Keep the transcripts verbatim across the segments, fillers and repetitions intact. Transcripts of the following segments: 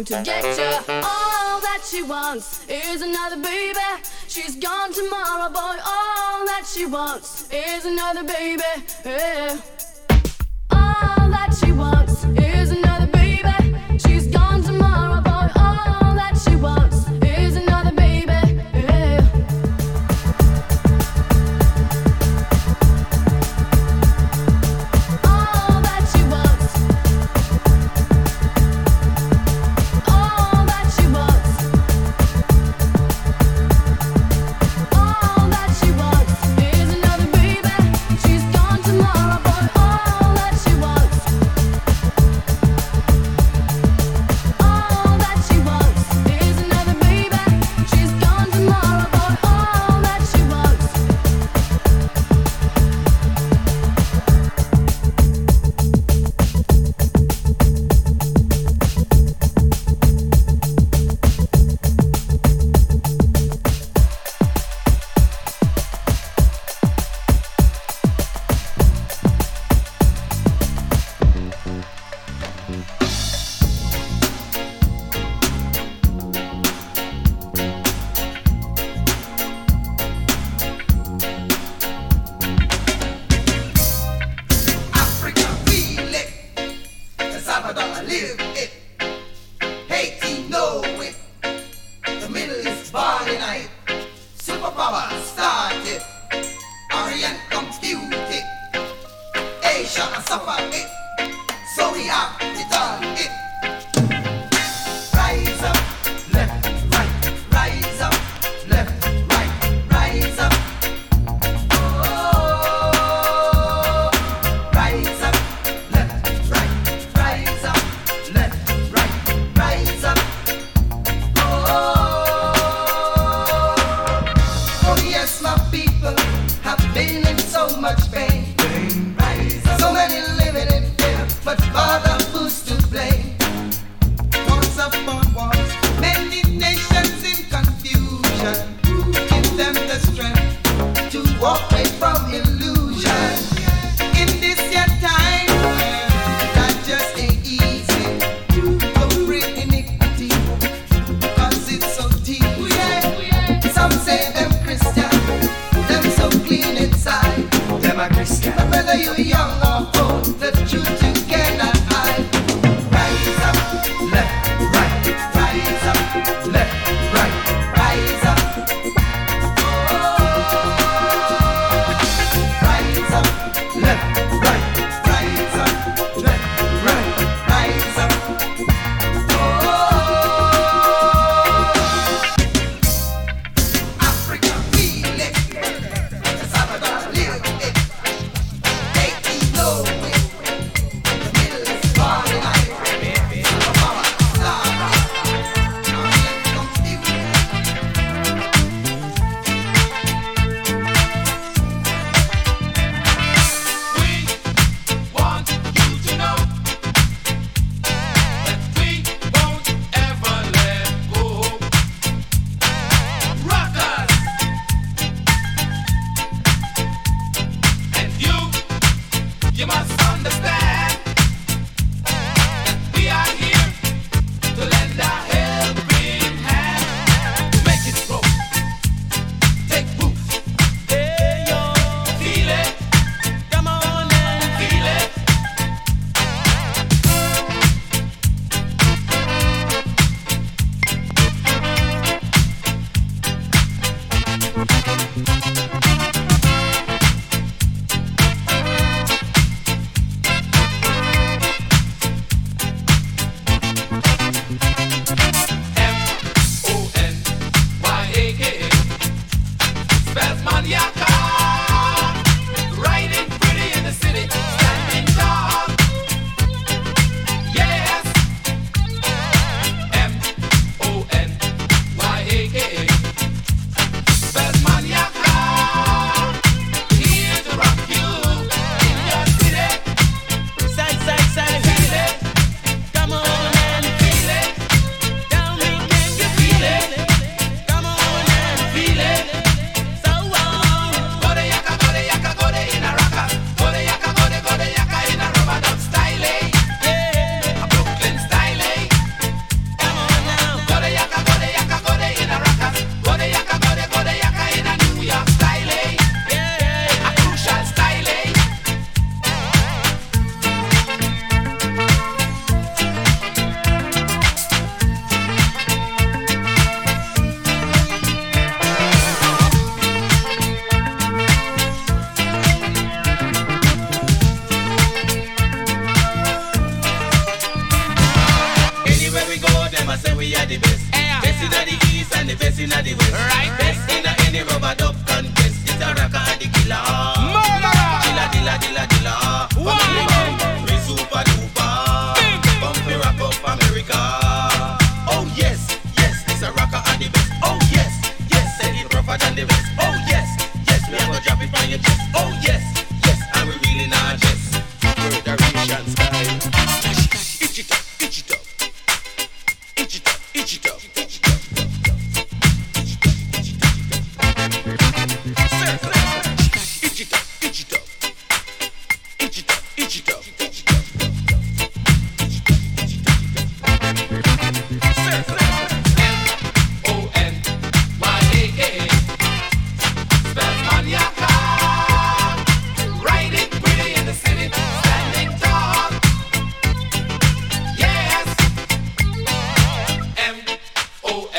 To get you all that she wants is another baby. She's gone tomorrow, boy. All that she wants is another baby. Yeah. All that she wants is another baby. She's gone tomorrow, boy. All that she wants is another baby. Yeah. All that she wants. All that she wants never say we are the best. Yeah. Best in the east and the best in the west. Right. Best in the any rubber dub contest. It's a rocker and the killer. Murderer. Killer, killer, killer, killer. Wow. Wow. We super duper. Bump me rock up America. Oh yes, yes, it's a rocker and the best. Oh yes, yes, say it rougher than the rest. Oh yes, yes, we are gonna drop it on your chest. Oh yes, yes, and we really not just Federation style. Oh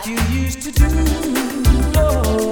like you used to do. Oh.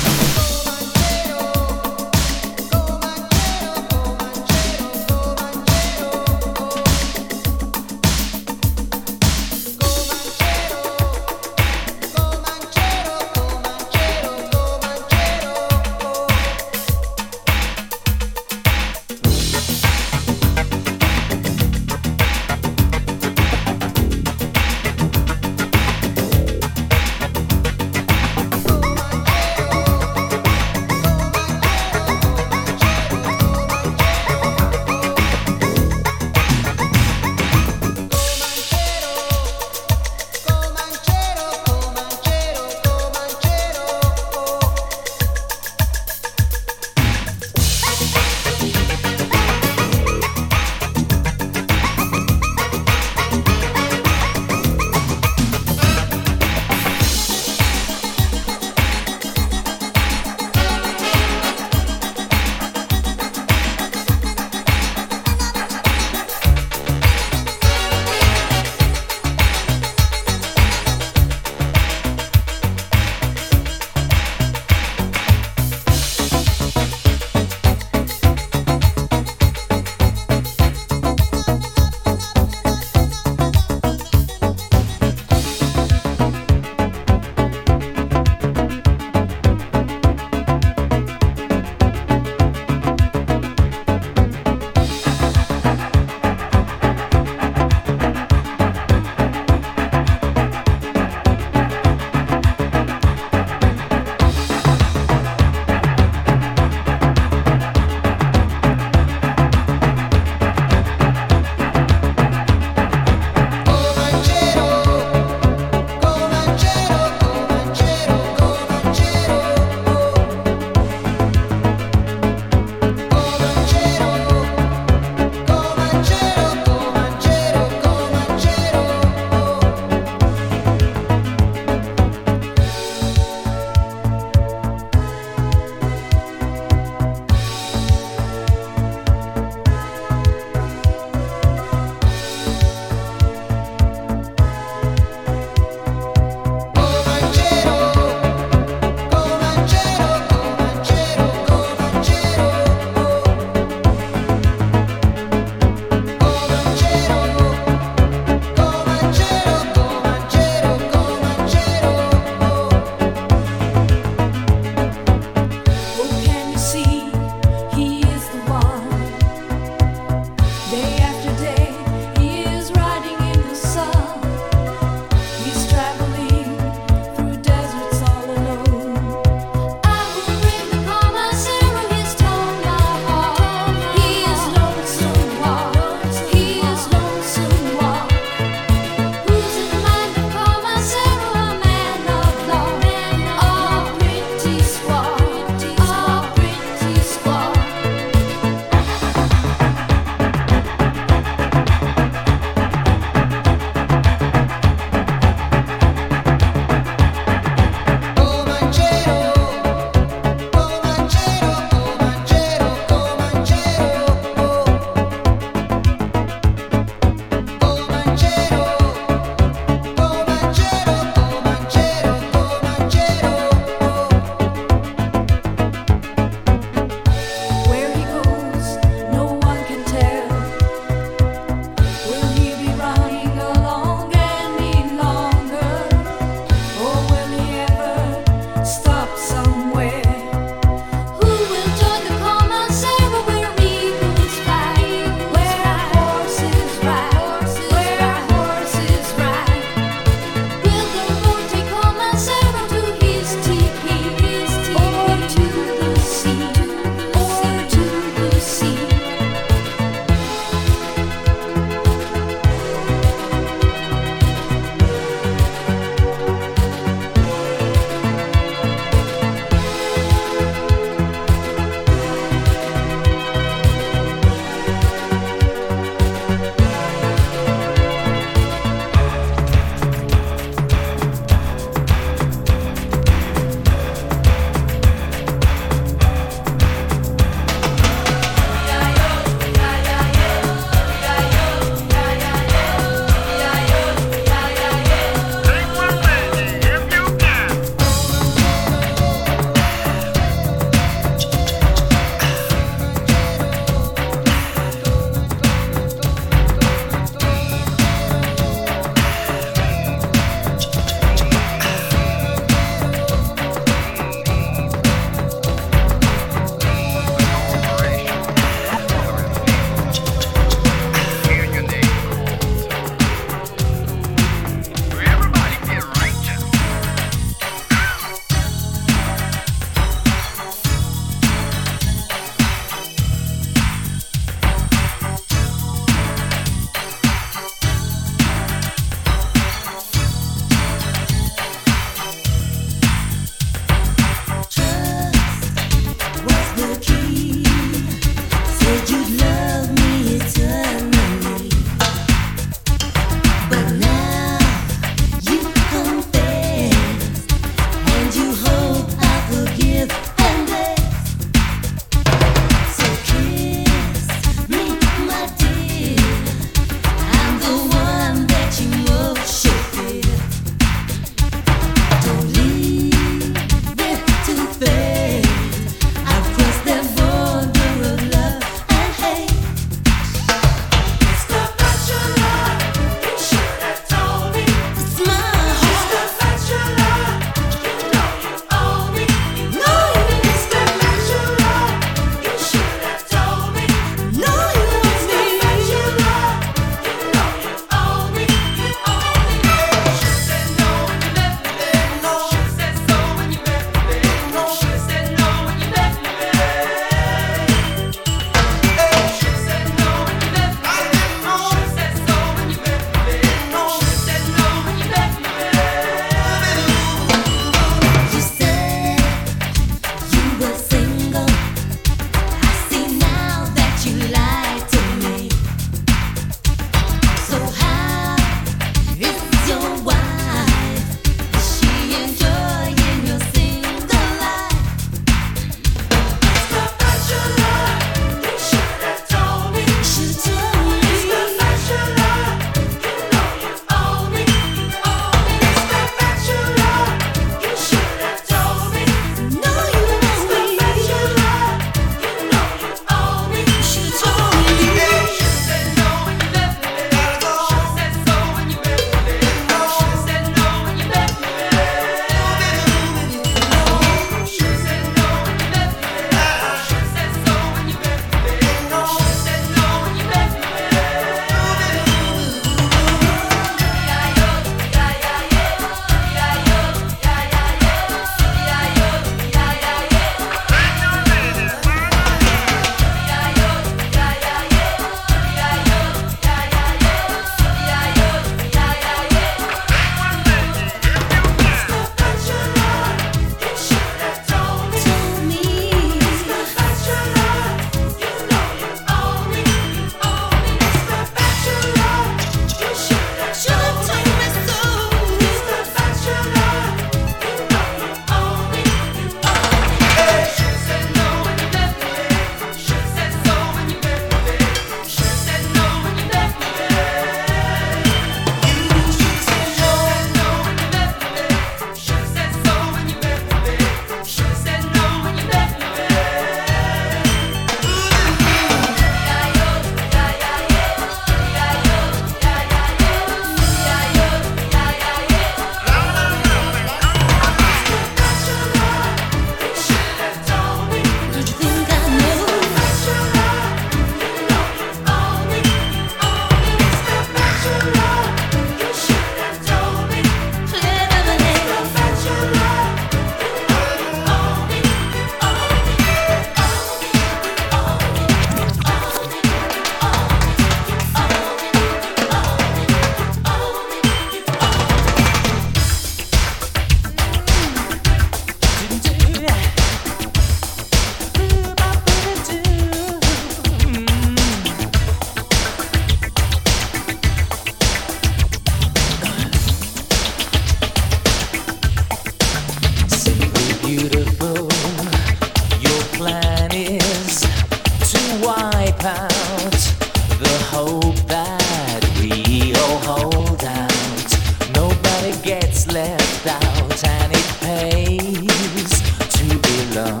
hurt and it pays to belong.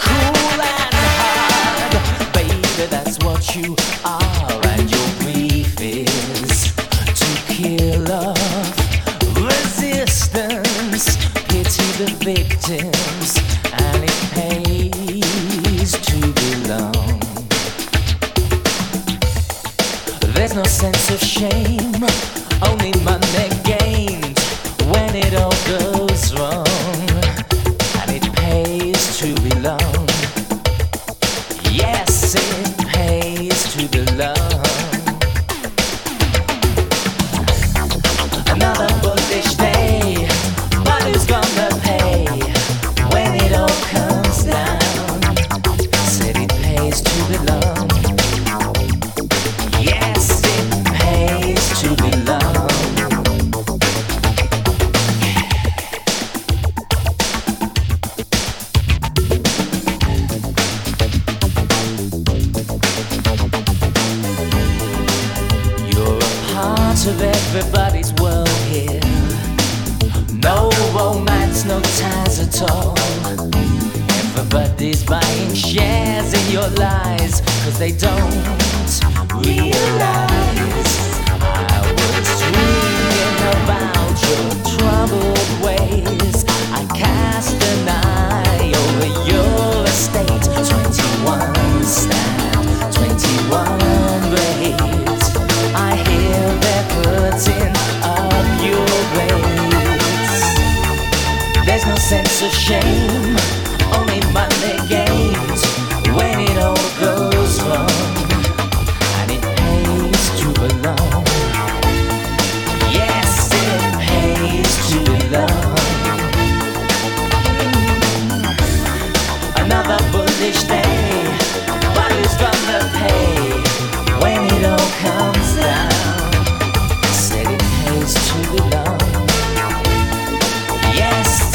Cool and hard, baby, that's what you are, and your brief is to kill off resistance. Pity the victims, and it pays to belong. There's no sense of shame, only money gained when it all goes wrong, and it pays to belong. Yes, it pays to belong. Another bullish day, but who's gonna pay when it all comes down? Said it pays to belong. Of everybody's world here, no romance, no ties at all. Everybody's buying shares in your lies, cause they don't realize I was dreaming about your troubled ways. I cast an eye over your estate. Twenty-one stand, twenty-one raise. I hear they're putting up your rates. There's no sense of shame, only money gained when it all goes wrong, and it pays to belong. Yes, it pays to belong. Another bullish day, but who's gonna pay when it all comes? Yes,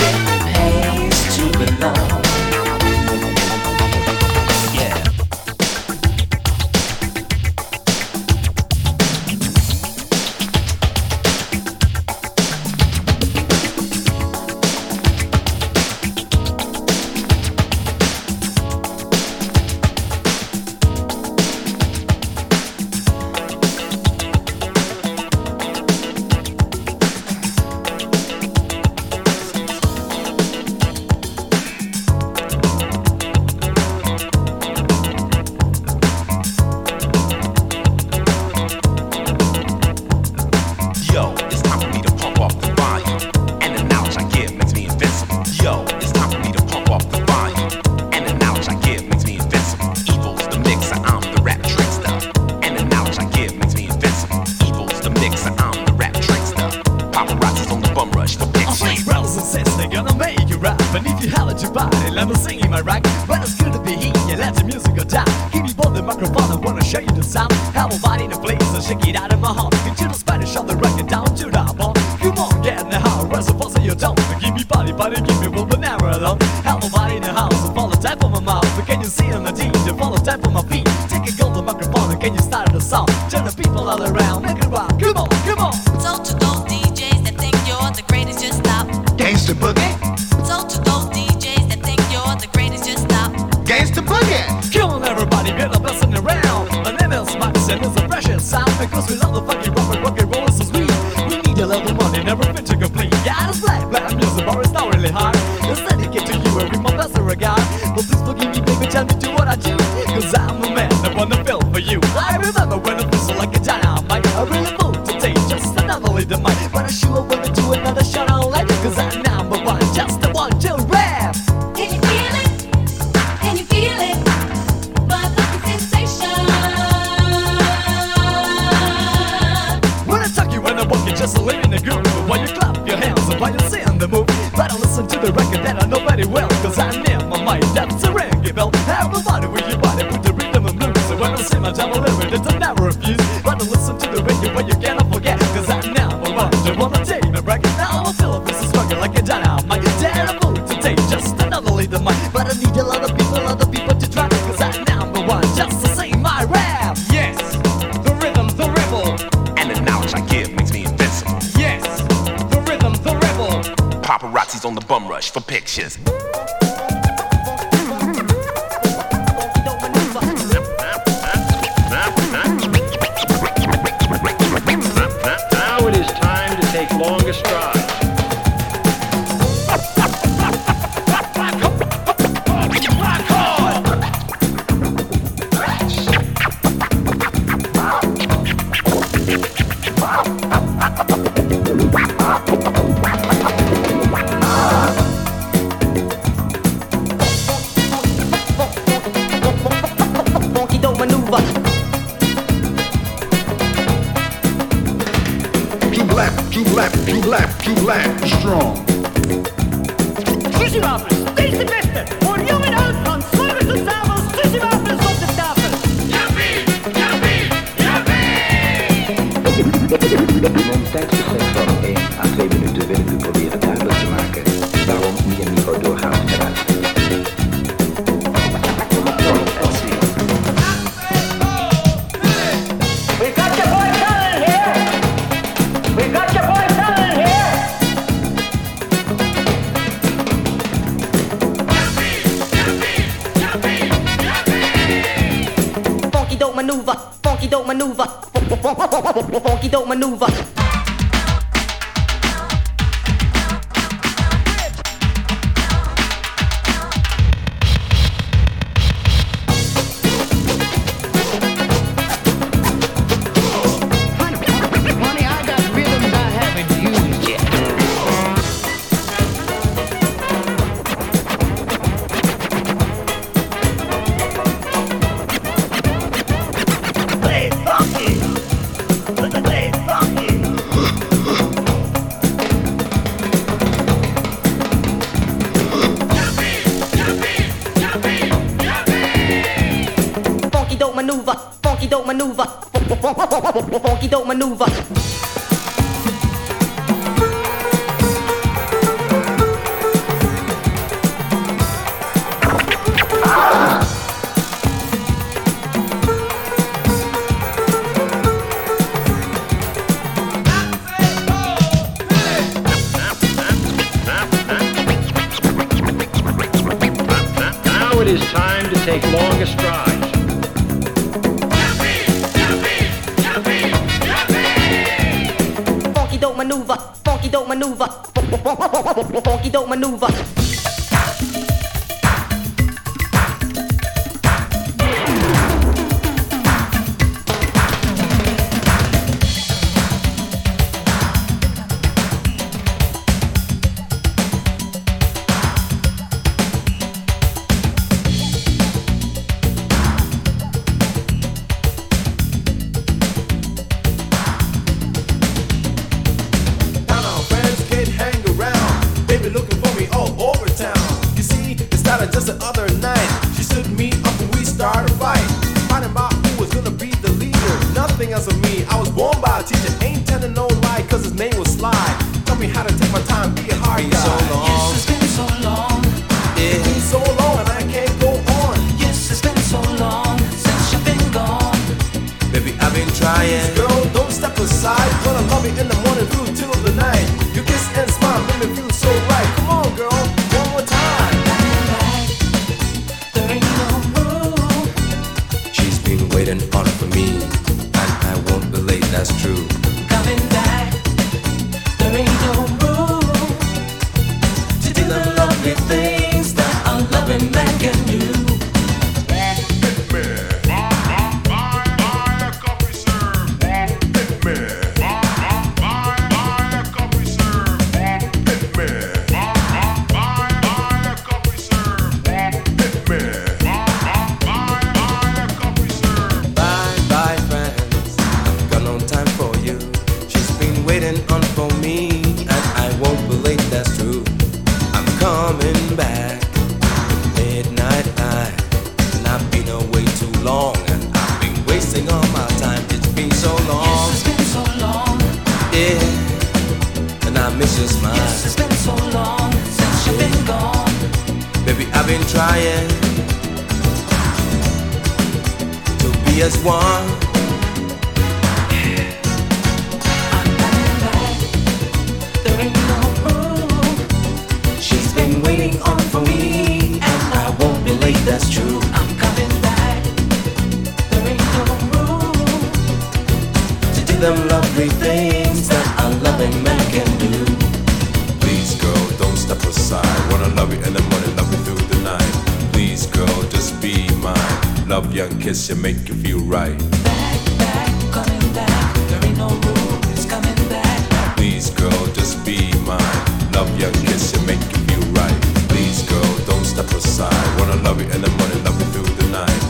the rhythm, the rebel. Paparazzi's on the bum rush for pictures. Now it is time to take longer strides. sorry and I'm running love you through the night. Please girl, just be mine. Love you and kiss you, make you feel right. Back, back, coming back. There ain't no room, it's coming back. Please girl, just be mine. Love you and kiss you, make you feel right. Please girl, don't step aside. Wanna love you and I'm running love you through the night.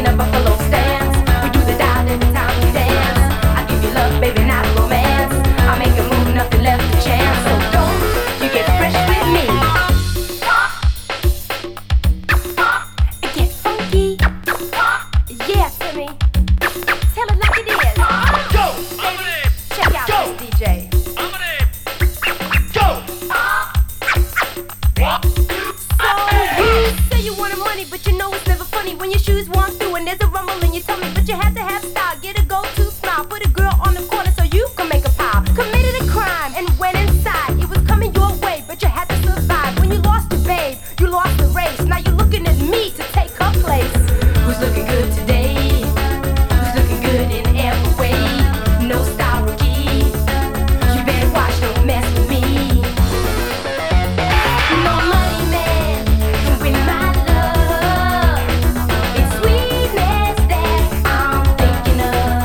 in a buffalo stance. We do the dive every time we dance. I give you love, baby, not romance. I make a move, nothing left to chance. So don't you get fresh with me. It gets funky. Yeah, to me. Tell it like it is. Go, baby. Check out go. This D J. When your shoes walk through and there's a rumble in your tummy, but you have to have style. Get a go-to smile. Put a girl on the corner so you can make a pile. Committed a crime and went inside. It was coming your way, but you had to survive. When you lost your babe, you lost the race. Now you're looking at me to take her place. Who's looking good today? Who's looking good in every way? No style rookie. You better watch, don't mess with me. No money man can win my sweetness that I'm thinking of.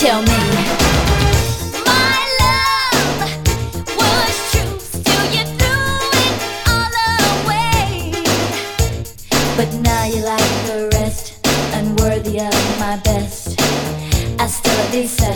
Tell me, my love was true, still you threw it all away. But now you're like the rest, unworthy of my best. I still decide.